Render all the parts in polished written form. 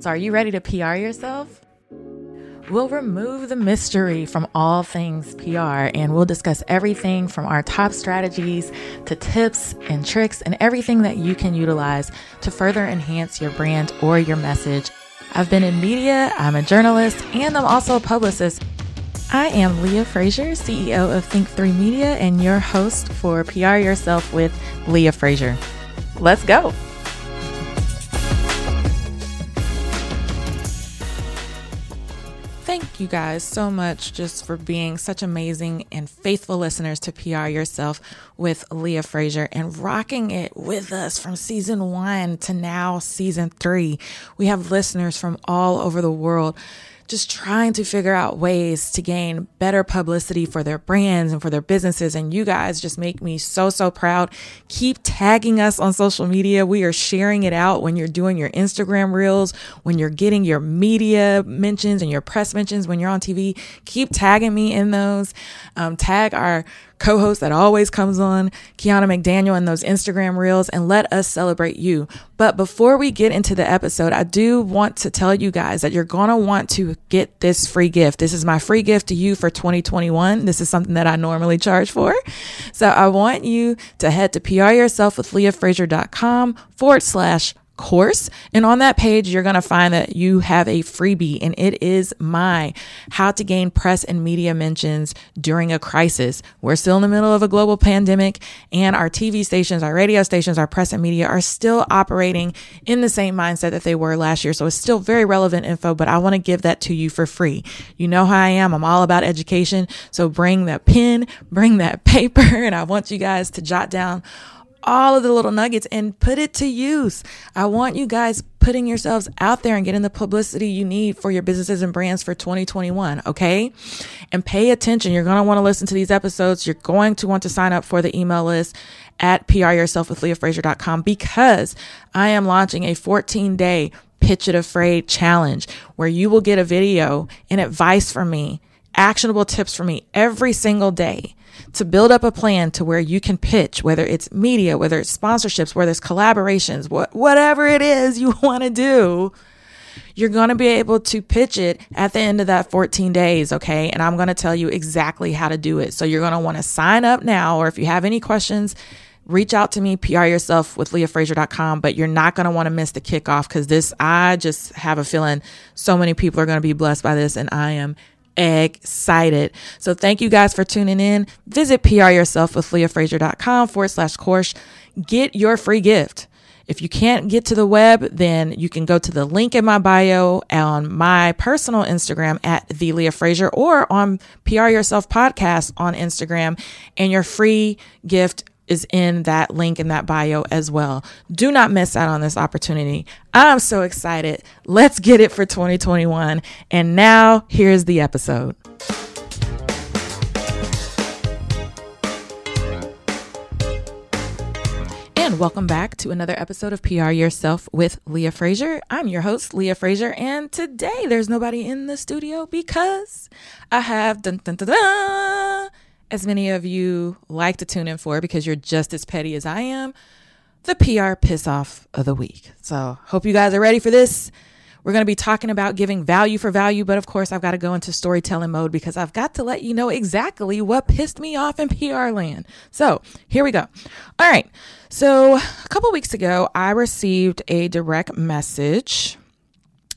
So are you ready to PR yourself? We'll remove the mystery from all things PR, and we'll discuss everything from our top strategies to tips and tricks and everything that you can utilize to further enhance your brand or your message. I've been in media, I'm a journalist, and I'm also a publicist. I am Leah Frazier, CEO of Think3 Media and your host for PR Yourself with Leah Frazier. Let's go. Thank you guys so much just for being such amazing and faithful listeners to PR Yourself with Leah Frazier and rocking it with us from season 1 to now season 3. We have listeners from all over the world just trying to figure out ways to gain better publicity for their brands and for their businesses. And you guys just make me so, so proud. Keep tagging us on social media. We are sharing it out when you're doing your Instagram reels, when you're getting your media mentions and your press mentions, when you're on TV. Keep tagging me in those. Tag our co-host that always comes on, Kiana McDaniel, in those Instagram reels, and let us celebrate you. But before we get into the episode, I do want to tell you guys that you're going to want to get this free gift. This is my free gift to you for 2021. This is something that I normally charge for. So I want you to head to pryourselfwithleahfrazier.com/course. And on that page, you're going to find that you have a freebie, and it is my How to Gain Press and Media Mentions During a Crisis. We're still in the middle of a global pandemic, and our TV stations, our radio stations, our press and media are still operating in the same mindset that they were last year. So it's still very relevant info, but I want to give that to you for free. You know how I am. I'm all about education. So bring that pen, bring that paper, and I want you guys to jot down all of the little nuggets and put it to use. I want you guys putting yourselves out there and getting the publicity you need for your businesses and brands for 2021, okay? And pay attention. You're going to want to listen to these episodes. You're going to want to sign up for the email list at pryourselfwithleahfrazier.com, because I am launching a 14-day Pitch It Afraid challenge where you will get a video and advice from me, actionable tips from me every single day to build up a plan to where you can pitch, whether it's media, whether it's sponsorships, whether it's collaborations, whatever it is you want to do. You're going to be able to pitch it at the end of that 14 days, okay? And I'm going to tell you exactly how to do it. So you're going to want to sign up now, or if you have any questions, reach out to me, pryourselfwithleahfrazier.com, but you're not going to want to miss the kickoff, because I just have a feeling so many people are going to be blessed by this, and I am excited. So thank you guys for tuning in. Visit pryourselfwithleahfrazier.com/course. Get your free gift. If you can't get to the web, then you can go to the link in my bio on my personal Instagram at the Leah Frazier, or on PR Yourself Podcast on Instagram, and your free gift is in that link in that bio as well. Do not miss out on this opportunity. I'm so excited. Let's get it for 2021. And now here's the episode. And welcome back to another episode of PR Yourself with Leah Frazier. I'm your host, Leah Frazier, and today there's nobody in the studio because I have as many of you like to tune in for, because you're just as petty as I am, the PR Piss-off of the Week. So hope you guys are ready for this. We're going to be talking about giving value for value, but of course I've got to go into storytelling mode, because I've got to let you know exactly what pissed me off in PR land. So here we go. All right. So a couple weeks ago, I received a direct message,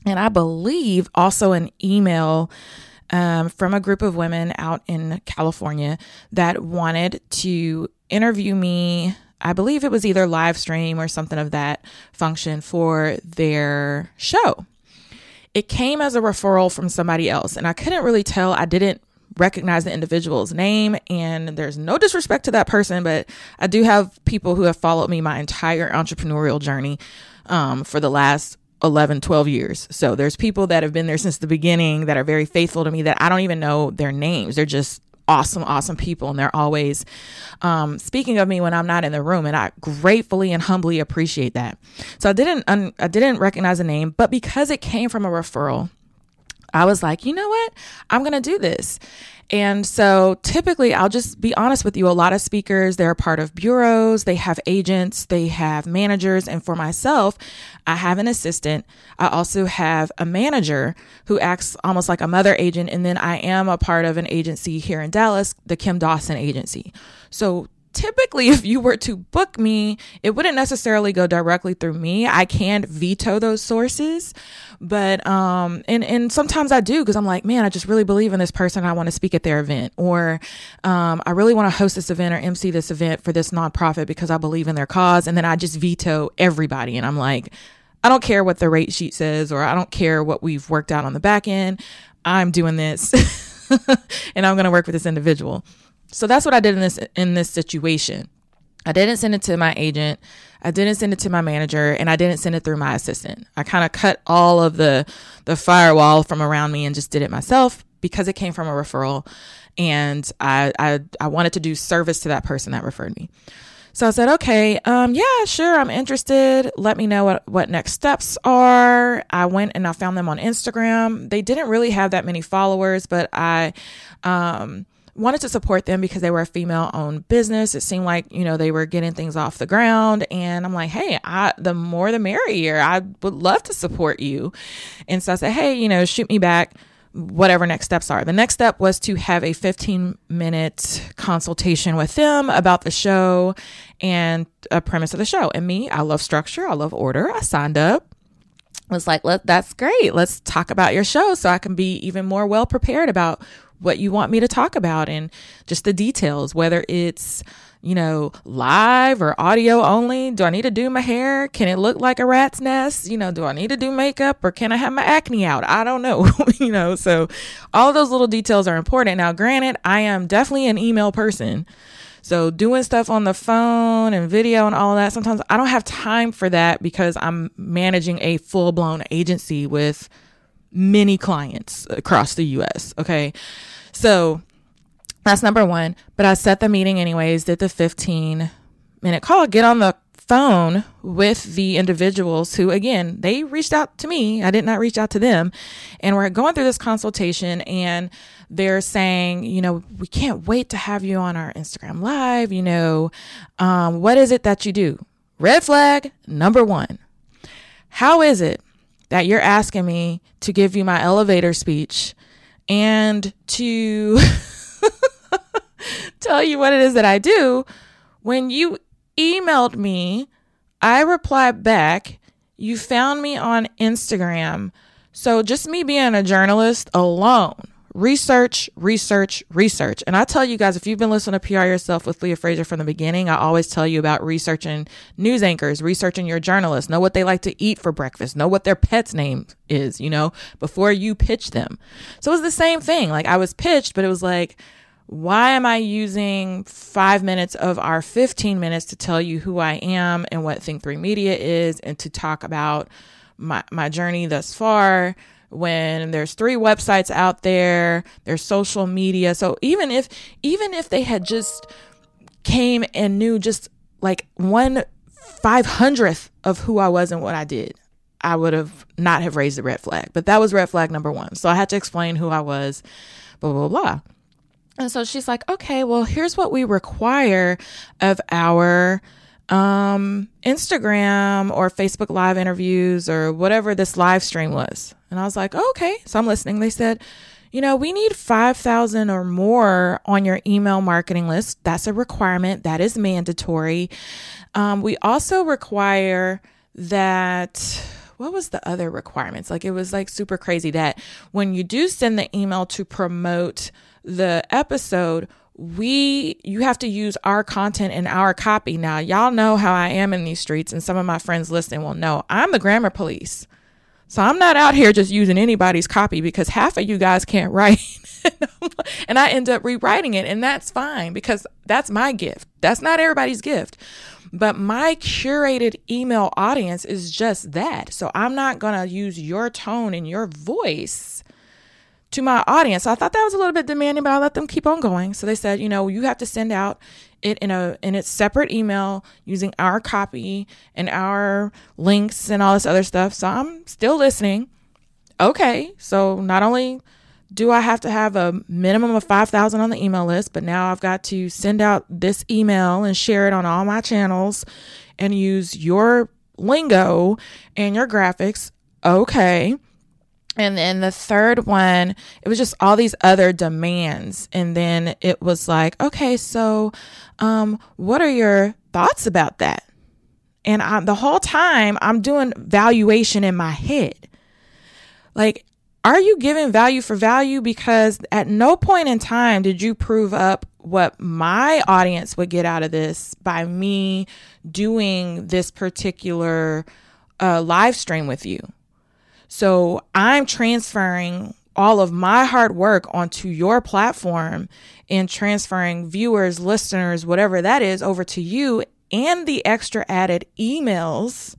and I believe also an email from a group of women out in California that wanted to interview me. I believe it was either live stream or something of that function for their show. It came as a referral from somebody else, and I couldn't really tell. I didn't recognize the individual's name, and there's no disrespect to that person, but I do have people who have followed me my entire entrepreneurial journey for the last 11, 12 years. So there's people that have been there since the beginning that are very faithful to me that I don't even know their names. They're just awesome, awesome people. And they're always speaking of me when I'm not in the room. And I gratefully and humbly appreciate that. So I didn't recognize the name, but because it came from a referral, I was like, you know what? I'm going to do this. And so typically, I'll just be honest with you, a lot of speakers, they're a part of bureaus, they have agents, they have managers. And for myself, I have an assistant. I also have a manager who acts almost like a mother agent. And then I am a part of an agency here in Dallas, the Kim Dawson Agency. So typically, if you were to book me, it wouldn't necessarily go directly through me. I can veto those sources, but and sometimes I do, because I'm like, man, I just really believe in this person. I want to speak at their event, or I really want to host this event or MC this event for this nonprofit because I believe in their cause. And then I just veto everybody, and I'm like, I don't care what the rate sheet says, or I don't care what we've worked out on the back end. I'm doing this, and I'm going to work with this individual. So that's what I did in this situation. I didn't send it to my agent. I didn't send it to my manager, and I didn't send it through my assistant. I kind of cut all of the firewall from around me and just did it myself, because it came from a referral, and I wanted to do service to that person that referred me. So I said, okay, yeah, sure, I'm interested. Let me know what next steps are. I went and I found them on Instagram. They didn't really have that many followers, but I wanted to support them because they were a female-owned business. It seemed like, you know, they were getting things off the ground, and I'm like, hey, the more the merrier. I would love to support you. And so I said, hey, you know, shoot me back whatever next steps are. The next step was to have a 15-minute consultation with them about the show and a premise of the show. And me, I love structure. I love order. I signed up. I was like, that's great. Let's talk about your show so I can be even more well-prepared about what you want me to talk about, and just the details, whether it's, you know, live or audio only. Do I need to do my hair? Can it look like a rat's nest? You know, do I need to do makeup, or can I have my acne out? I don't know. You know, so all those little details are important. Now, granted, I am definitely an email person, so doing stuff on the phone and video and all that, sometimes I don't have time for that because I'm managing a full-blown agency with many clients across the US. Okay. So that's number one. But I set the meeting anyways, did the 15-minute call, get on the phone with the individuals who, again, they reached out to me. I did not reach out to them. And we're going through this consultation, and they're saying, you know, we can't wait to have you on our Instagram Live. You know, what is it that you do? Red flag number one. How is it that you're asking me to give you my elevator speech and to tell you what it is that I do, when you emailed me, I replied back, you found me on Instagram. So just me being a journalist alone, research, research, research. And I tell you guys, if you've been listening to PR Yourself with Leah Frazier from the beginning, I always tell you about researching news anchors, researching your journalists, know what they like to eat for breakfast, know what their pet's name is, you know, before you pitch them. So it was the same thing. Like, I was pitched, but it was like, why am I using 5 minutes of our 15 minutes to tell you who I am and what Think3 Media is, and to talk about my journey thus far, when there's 3 websites out there, there's social media. So even if they had just came and knew just like 1/500th of who I was and what I did, I would have not have raised the red flag. But that was red flag number one. So I had to explain who I was, blah, blah, blah. And so she's like, okay, well, here's what we require of our Instagram or Facebook live interviews, or whatever this live stream was. And I was like, oh, okay. So I'm listening. They said, you know, we need 5,000 or more on your email marketing list. That's a requirement. That is mandatory. We also require that, what was the other requirements? Like, it was like super crazy that when you do send the email to promote the episode, you have to use our content and our copy. Now, y'all know how I am in these streets, and some of my friends listening will know I'm the grammar police. So I'm not out here just using anybody's copy, because half of you guys can't write and I end up rewriting it. And that's fine, because that's my gift. That's not everybody's gift. But my curated email audience is just that. So I'm not going to use your tone and your voice to my audience. So I thought that was a little bit demanding, but I let them keep on going. So they said, you know, you have to send out it in its separate email using our copy and our links and all this other stuff. So I'm still listening. okay, so not only do I have to have a minimum of 5,000 on the email list, but now I've got to send out this email and share it on all my channels and use your lingo and your graphics. Okay. And then the third one, it was just all these other demands. And then it was like, okay, so what are your thoughts about that? And the whole time I'm doing valuation in my head. Like, are you giving value for value? Because at no point in time did you prove up what my audience would get out of this by me doing this particular live stream with you. So I'm transferring all of my hard work onto your platform and transferring viewers, listeners, whatever that is, over to you and the extra added emails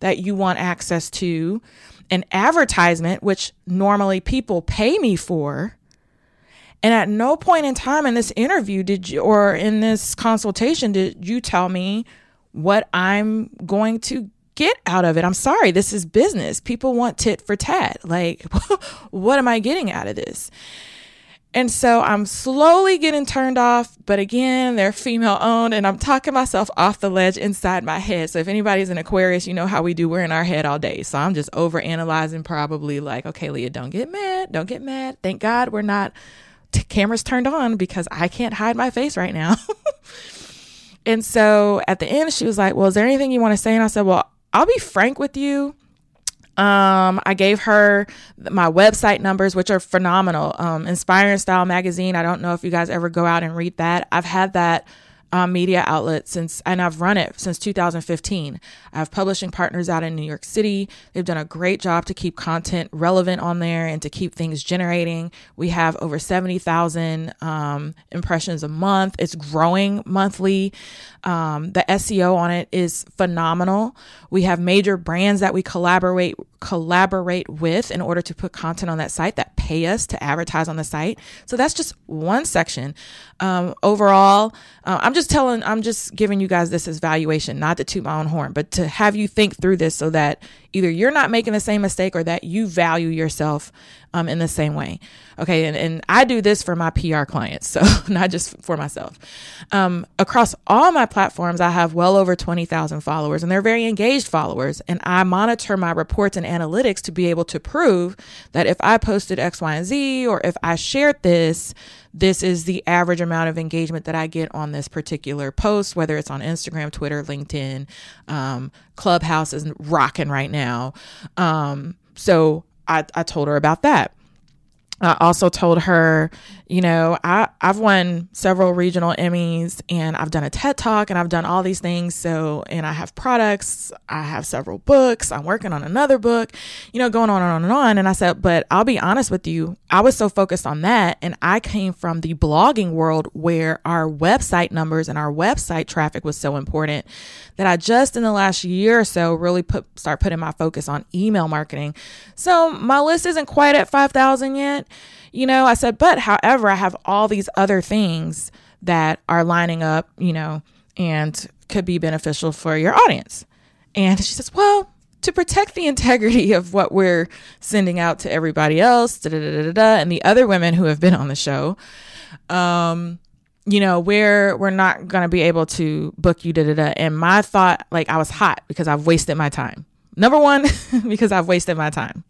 that you want access to, an advertisement, which normally people pay me for. And at no point in time in this interview did you, or in this consultation, did you tell me what I'm going to get out of it. I'm sorry, this is business. People want tit for tat. Like, what am I getting out of this? And so I'm slowly getting turned off, but again, they're female owned and I'm talking myself off the ledge inside my head. So if anybody's an Aquarius, you know how we do. We're in our head all day. So I'm just overanalyzing, probably like, okay, Leah, don't get mad. Don't get mad. Thank God we're not cameras turned on because I can't hide my face right now. And so at the end, she was like, well, is there anything you want to say? And I said, well, I'll be frank with you. I gave her my website numbers, which are phenomenal. Inspiring Style Magazine. I don't know if you guys ever go out and read that. I've had that media outlet since, and I've run it since 2015. I have publishing partners out in New York City. They've done a great job to keep content relevant on there and to keep things generating. We have over 70,000 impressions a month. It's growing monthly. The SEO on it is phenomenal. We have major brands that we collaborate with in order to put content on that site that pay us to advertise on the site. So that's just one section. Overall, I'm just giving you guys this as valuation, not to toot my own horn, but to have you think through this so that either you're not making the same mistake or that you value yourself in the same way. Okay. And I do this for my PR clients, so not just for myself. Across all my platforms, I have well over 20,000 followers, and they're very engaged followers. And I monitor my reports and analytics to be able to prove that if I posted X, Y, and Z, or if I shared this, this is the average amount of engagement that I get on this particular post, whether it's on Instagram, Twitter, LinkedIn, Clubhouse is rocking right now. So I told her about that. I also told her, you know, I've won several regional Emmys, and I've done a TED Talk, and I've done all these things. So, and I have products, I have several books, I'm working on another book, you know, going on and on and on. And I said, but I'll be honest with you, I was so focused on that. And I came from the blogging world where our website numbers and our website traffic was so important that I just in the last year or so really start putting my focus on email marketing. So my list isn't quite at 5,000 yet. You know, I said, but however, I have all these other things that are lining up, you know, and could be beneficial for your audience. And she says, well, to protect the integrity of what we're sending out to everybody else, and the other women who have been on the show, you know, we're not going to be able to book you, And my thought, like, I was hot because I've wasted my time. Number one, because I've wasted my time.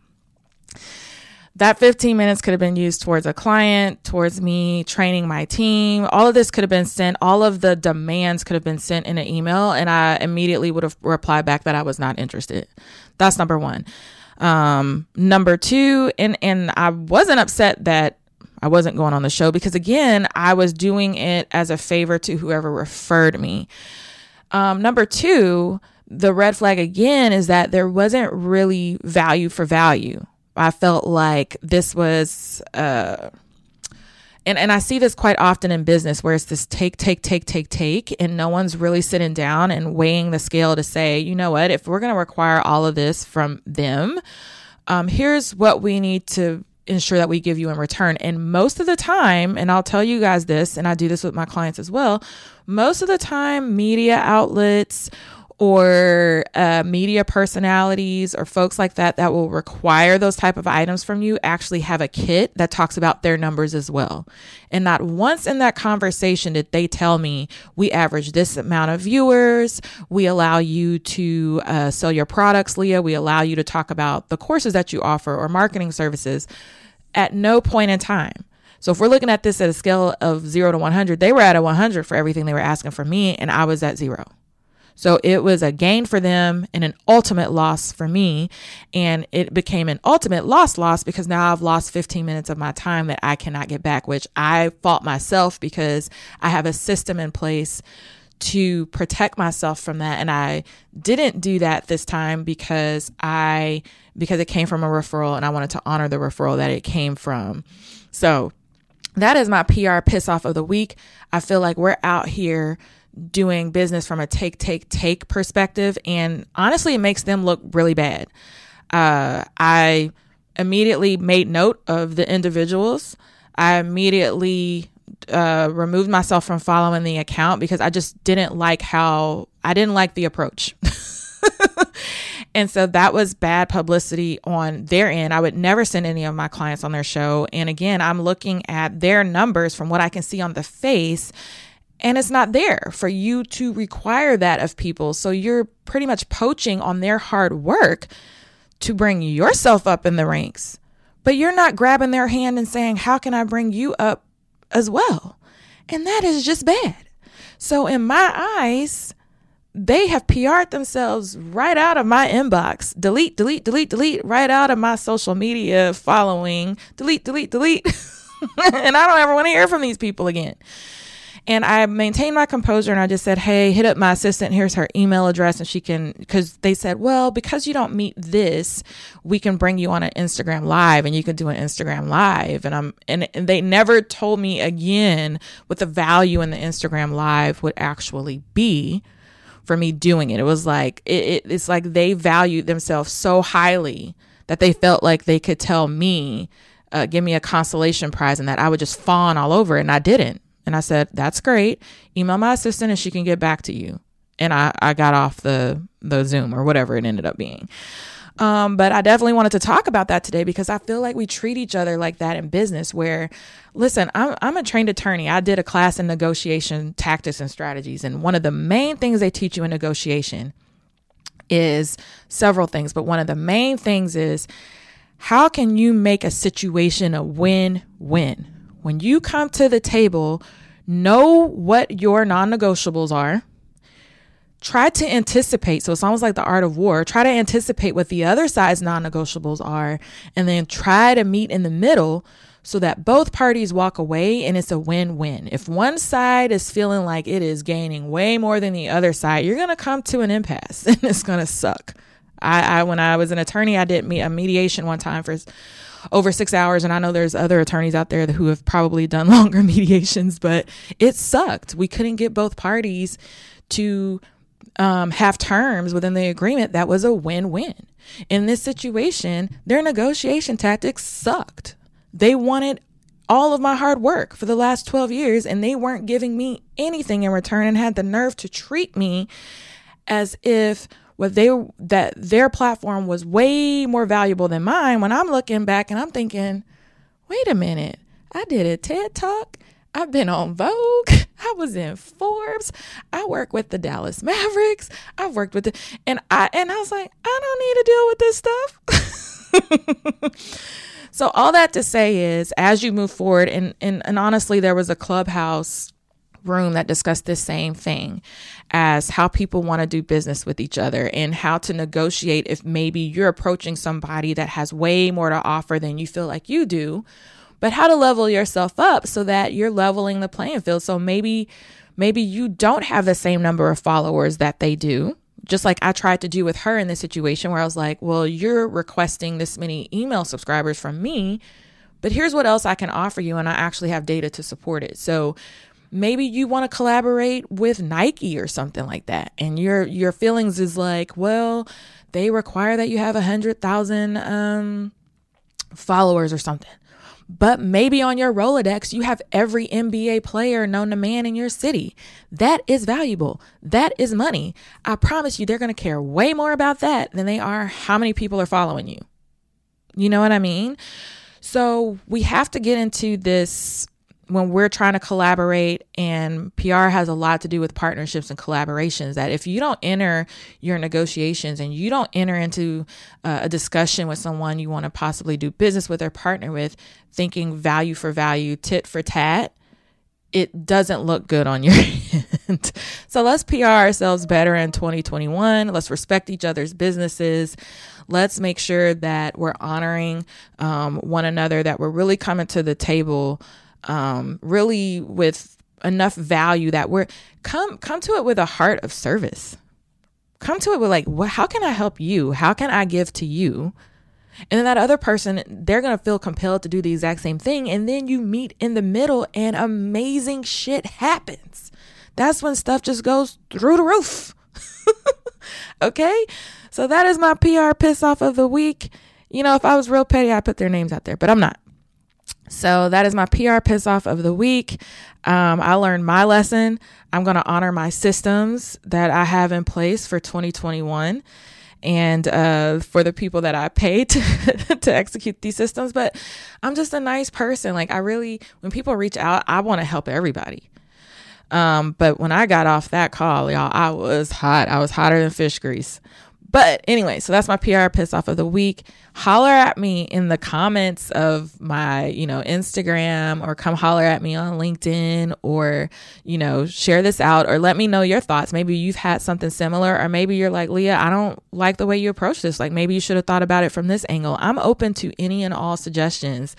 That 15 minutes could have been used towards a client, towards me training my team. All of this could have been sent. All of the demands could have been sent in an email, and I immediately would have replied back that I was not interested. That's number one. Number two, and I wasn't upset that I wasn't going on the show because, again, I was doing it as a favor to whoever referred me. Number two, the red flag, again, is that there wasn't really value for value. I felt like this was, and I see this quite often in business where it's this take, and no one's really sitting down and weighing the scale to say, you know what, if we're going to require all of this from them, here's what we need to ensure that we give you in return. And most of the time, and I'll tell you guys this, and I do this with my clients as well, most of the time, media outlets or media personalities or folks like that that will require those type of items from you actually have a kit that talks about their numbers as well. And not once in that conversation did they tell me, we average this amount of viewers, we allow you to sell your products, Leah, we allow you to talk about the courses that you offer or marketing services. At no point in time. So if we're looking at this at a scale of 0 to 100, they were at a 100 for everything they were asking for me, and I was at 0. So it was a gain for them and an ultimate loss for me. And it became an ultimate loss because now I've lost 15 minutes of my time that I cannot get back, which I fault myself because I have a system in place to protect myself from that. And I didn't do that this time because it came from a referral, and I wanted to honor the referral that it came from. So that is my PR piss-off of the week. I feel like we're out here doing business from a take perspective. And honestly, it makes them look really bad. I immediately made note of the individuals. I immediately removed myself from following the account because I just didn't like the approach. And so that was bad publicity on their end. I would never send any of my clients on their show. And again, I'm looking at their numbers from what I can see on the face, and it's not there for you to require that of people. So you're pretty much poaching on their hard work to bring yourself up in the ranks, but you're not grabbing their hand and saying, how can I bring you up as well? And that is just bad. So in my eyes, they have PR'd themselves right out of my inbox. Delete, right out of my social media following. Delete. And I don't ever want to hear from these people again. And I maintained my composure, and I just said, hey, hit up my assistant. Here's her email address. And she can, because they said, well, because you don't meet this, we can bring you on an Instagram live and you can do an Instagram live. And they never told me again what the value in the Instagram live would actually be for me doing it. It was like, it's like they valued themselves so highly that they felt like they could tell me, give me a consolation prize, and that I would just fawn all over. And I didn't. And I said, that's great. Email my assistant and she can get back to you. And I got off the Zoom or whatever it ended up being. But I definitely wanted to talk about that today because I feel like we treat each other like that in business where, listen, I'm a trained attorney. I did a class in negotiation tactics and strategies. And one of the main things they teach you in negotiation is several things. But one of the main things is, how can you make a situation a win-win? When you come to the table, know what your non-negotiables are. Try to anticipate. So it's almost like the art of war. Try to anticipate what the other side's non-negotiables are, and then try to meet in the middle so that both parties walk away and it's a win-win. If one side is feeling like it is gaining way more than the other side, you're going to come to an impasse and it's going to suck. When I was an attorney, I did a mediation one time for over 6 hours. And I know there's other attorneys out there who have probably done longer mediations, but it sucked. We couldn't get both parties to have terms within the agreement that was a win-win. In this situation, their negotiation tactics sucked. They wanted all of my hard work for the last 12 years, and they weren't giving me anything in return, and had the nerve to treat me as if that their platform was way more valuable than mine. When I'm looking back and I'm thinking, wait a minute, I did a TED Talk. I've been on Vogue. I was in Forbes. I work with the Dallas Mavericks. I've worked with and I was like, I don't need to deal with this stuff. So all that to say is, as you move forward, and honestly, there was a Clubhouse room that discussed this same thing as how people want to do business with each other and how to negotiate if maybe you're approaching somebody that has way more to offer than you feel like you do, but how to level yourself up so that you're leveling the playing field. So maybe you don't have the same number of followers that they do. Just like I tried to do with her in this situation where I was like, well, you're requesting this many email subscribers from me, but here's what else I can offer you. And I actually have data to support it. So maybe you want to collaborate with Nike or something like that. And your feelings is like, well, they require that you have 100,000 followers or something. But maybe on your Rolodex, you have every NBA player known to man in your city. That is valuable. That is money. I promise you, they're going to care way more about that than they are how many people are following you. You know what I mean? So we have to get into this when we're trying to collaborate, and PR has a lot to do with partnerships and collaborations, that if you don't enter your negotiations and you don't enter into a discussion with someone you want to possibly do business with or partner with, thinking value for value, tit for tat, it doesn't look good on your end. So let's PR ourselves better in 2021. Let's respect each other's businesses. Let's make sure that we're honoring one another, that we're really coming to the table really with enough value that we're come to it with a heart of service. Come to it with like, well, how can I help you? How can I give to you? And then that other person, they're going to feel compelled to do the exact same thing. And then you meet in the middle and amazing shit happens. That's when stuff just goes through the roof. Okay. So that is my PR piss-off of the week. You know, if I was real petty, I'd put their names out there, but I'm not. So that is my PR piss-off of the week. I learned my lesson. I'm going to honor my systems that I have in place for 2021. And for the people that I pay to execute these systems. But I'm just a nice person. Like, I really, when people reach out, I want to help everybody. But when I got off that call, y'all, I was hot. I was hotter than fish grease. But anyway, so that's my PR piss-off of the week. Holler at me in the comments of my, Instagram, or come holler at me on LinkedIn, or, share this out, or let me know your thoughts. Maybe you've had something similar, or maybe you're like, Leah, I don't like the way you approach this. Like, maybe you should have thought about it from this angle. I'm open to any and all suggestions.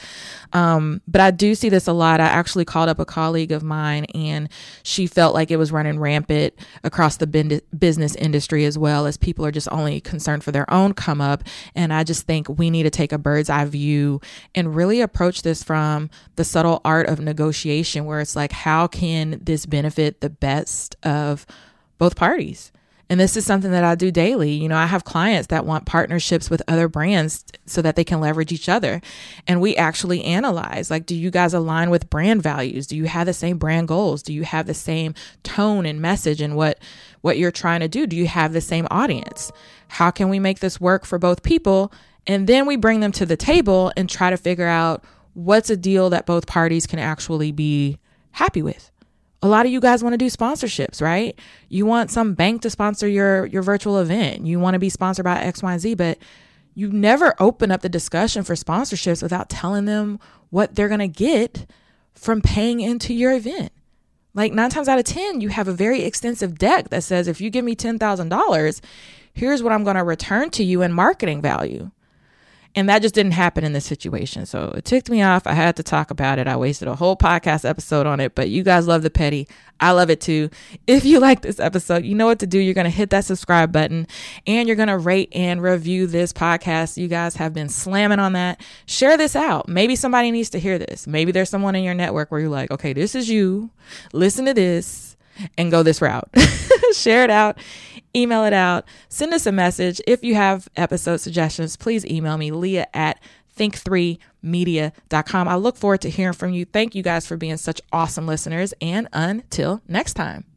But I do see this a lot. I actually called up a colleague of mine, and she felt like it was running rampant across the business industry, as well as people are just only concerned for their own come up. And I just think we need to take a bird's eye view and really approach this from the subtle art of negotiation, where it's like, how can this benefit the best of both parties? And this is something that I do daily. I have clients that want partnerships with other brands so that they can leverage each other. And we actually analyze, like, do you guys align with brand values? Do you have the same brand goals? Do you have the same tone and message and what you're trying to do? Do you have the same audience? How can we make this work for both people? And then we bring them to the table and try to figure out what's a deal that both parties can actually be happy with. A lot of you guys want to do sponsorships, right? You want some bank to sponsor your virtual event. You want to be sponsored by XYZ, but you never open up the discussion for sponsorships without telling them what they're going to get from paying into your event. Like, 9 times out of 10, you have a very extensive deck that says, if you give me $10,000, here's what I'm going to return to you in marketing value. And that just didn't happen in this situation. So it ticked me off. I had to talk about it. I wasted a whole podcast episode on it, but you guys love the petty. I love it too. If you like this episode, you know what to do. You're going to hit that subscribe button, and you're going to rate and review this podcast. You guys have been slamming on that. Share this out. Maybe somebody needs to hear this. Maybe there's someone in your network where you're like, okay, this is you. Listen to this and go this route. Share it out. Email it out. Send us a message. If you have episode suggestions, please email me, leah@think3media.com. I look forward to hearing from you. Thank you guys for being such awesome listeners. And until next time.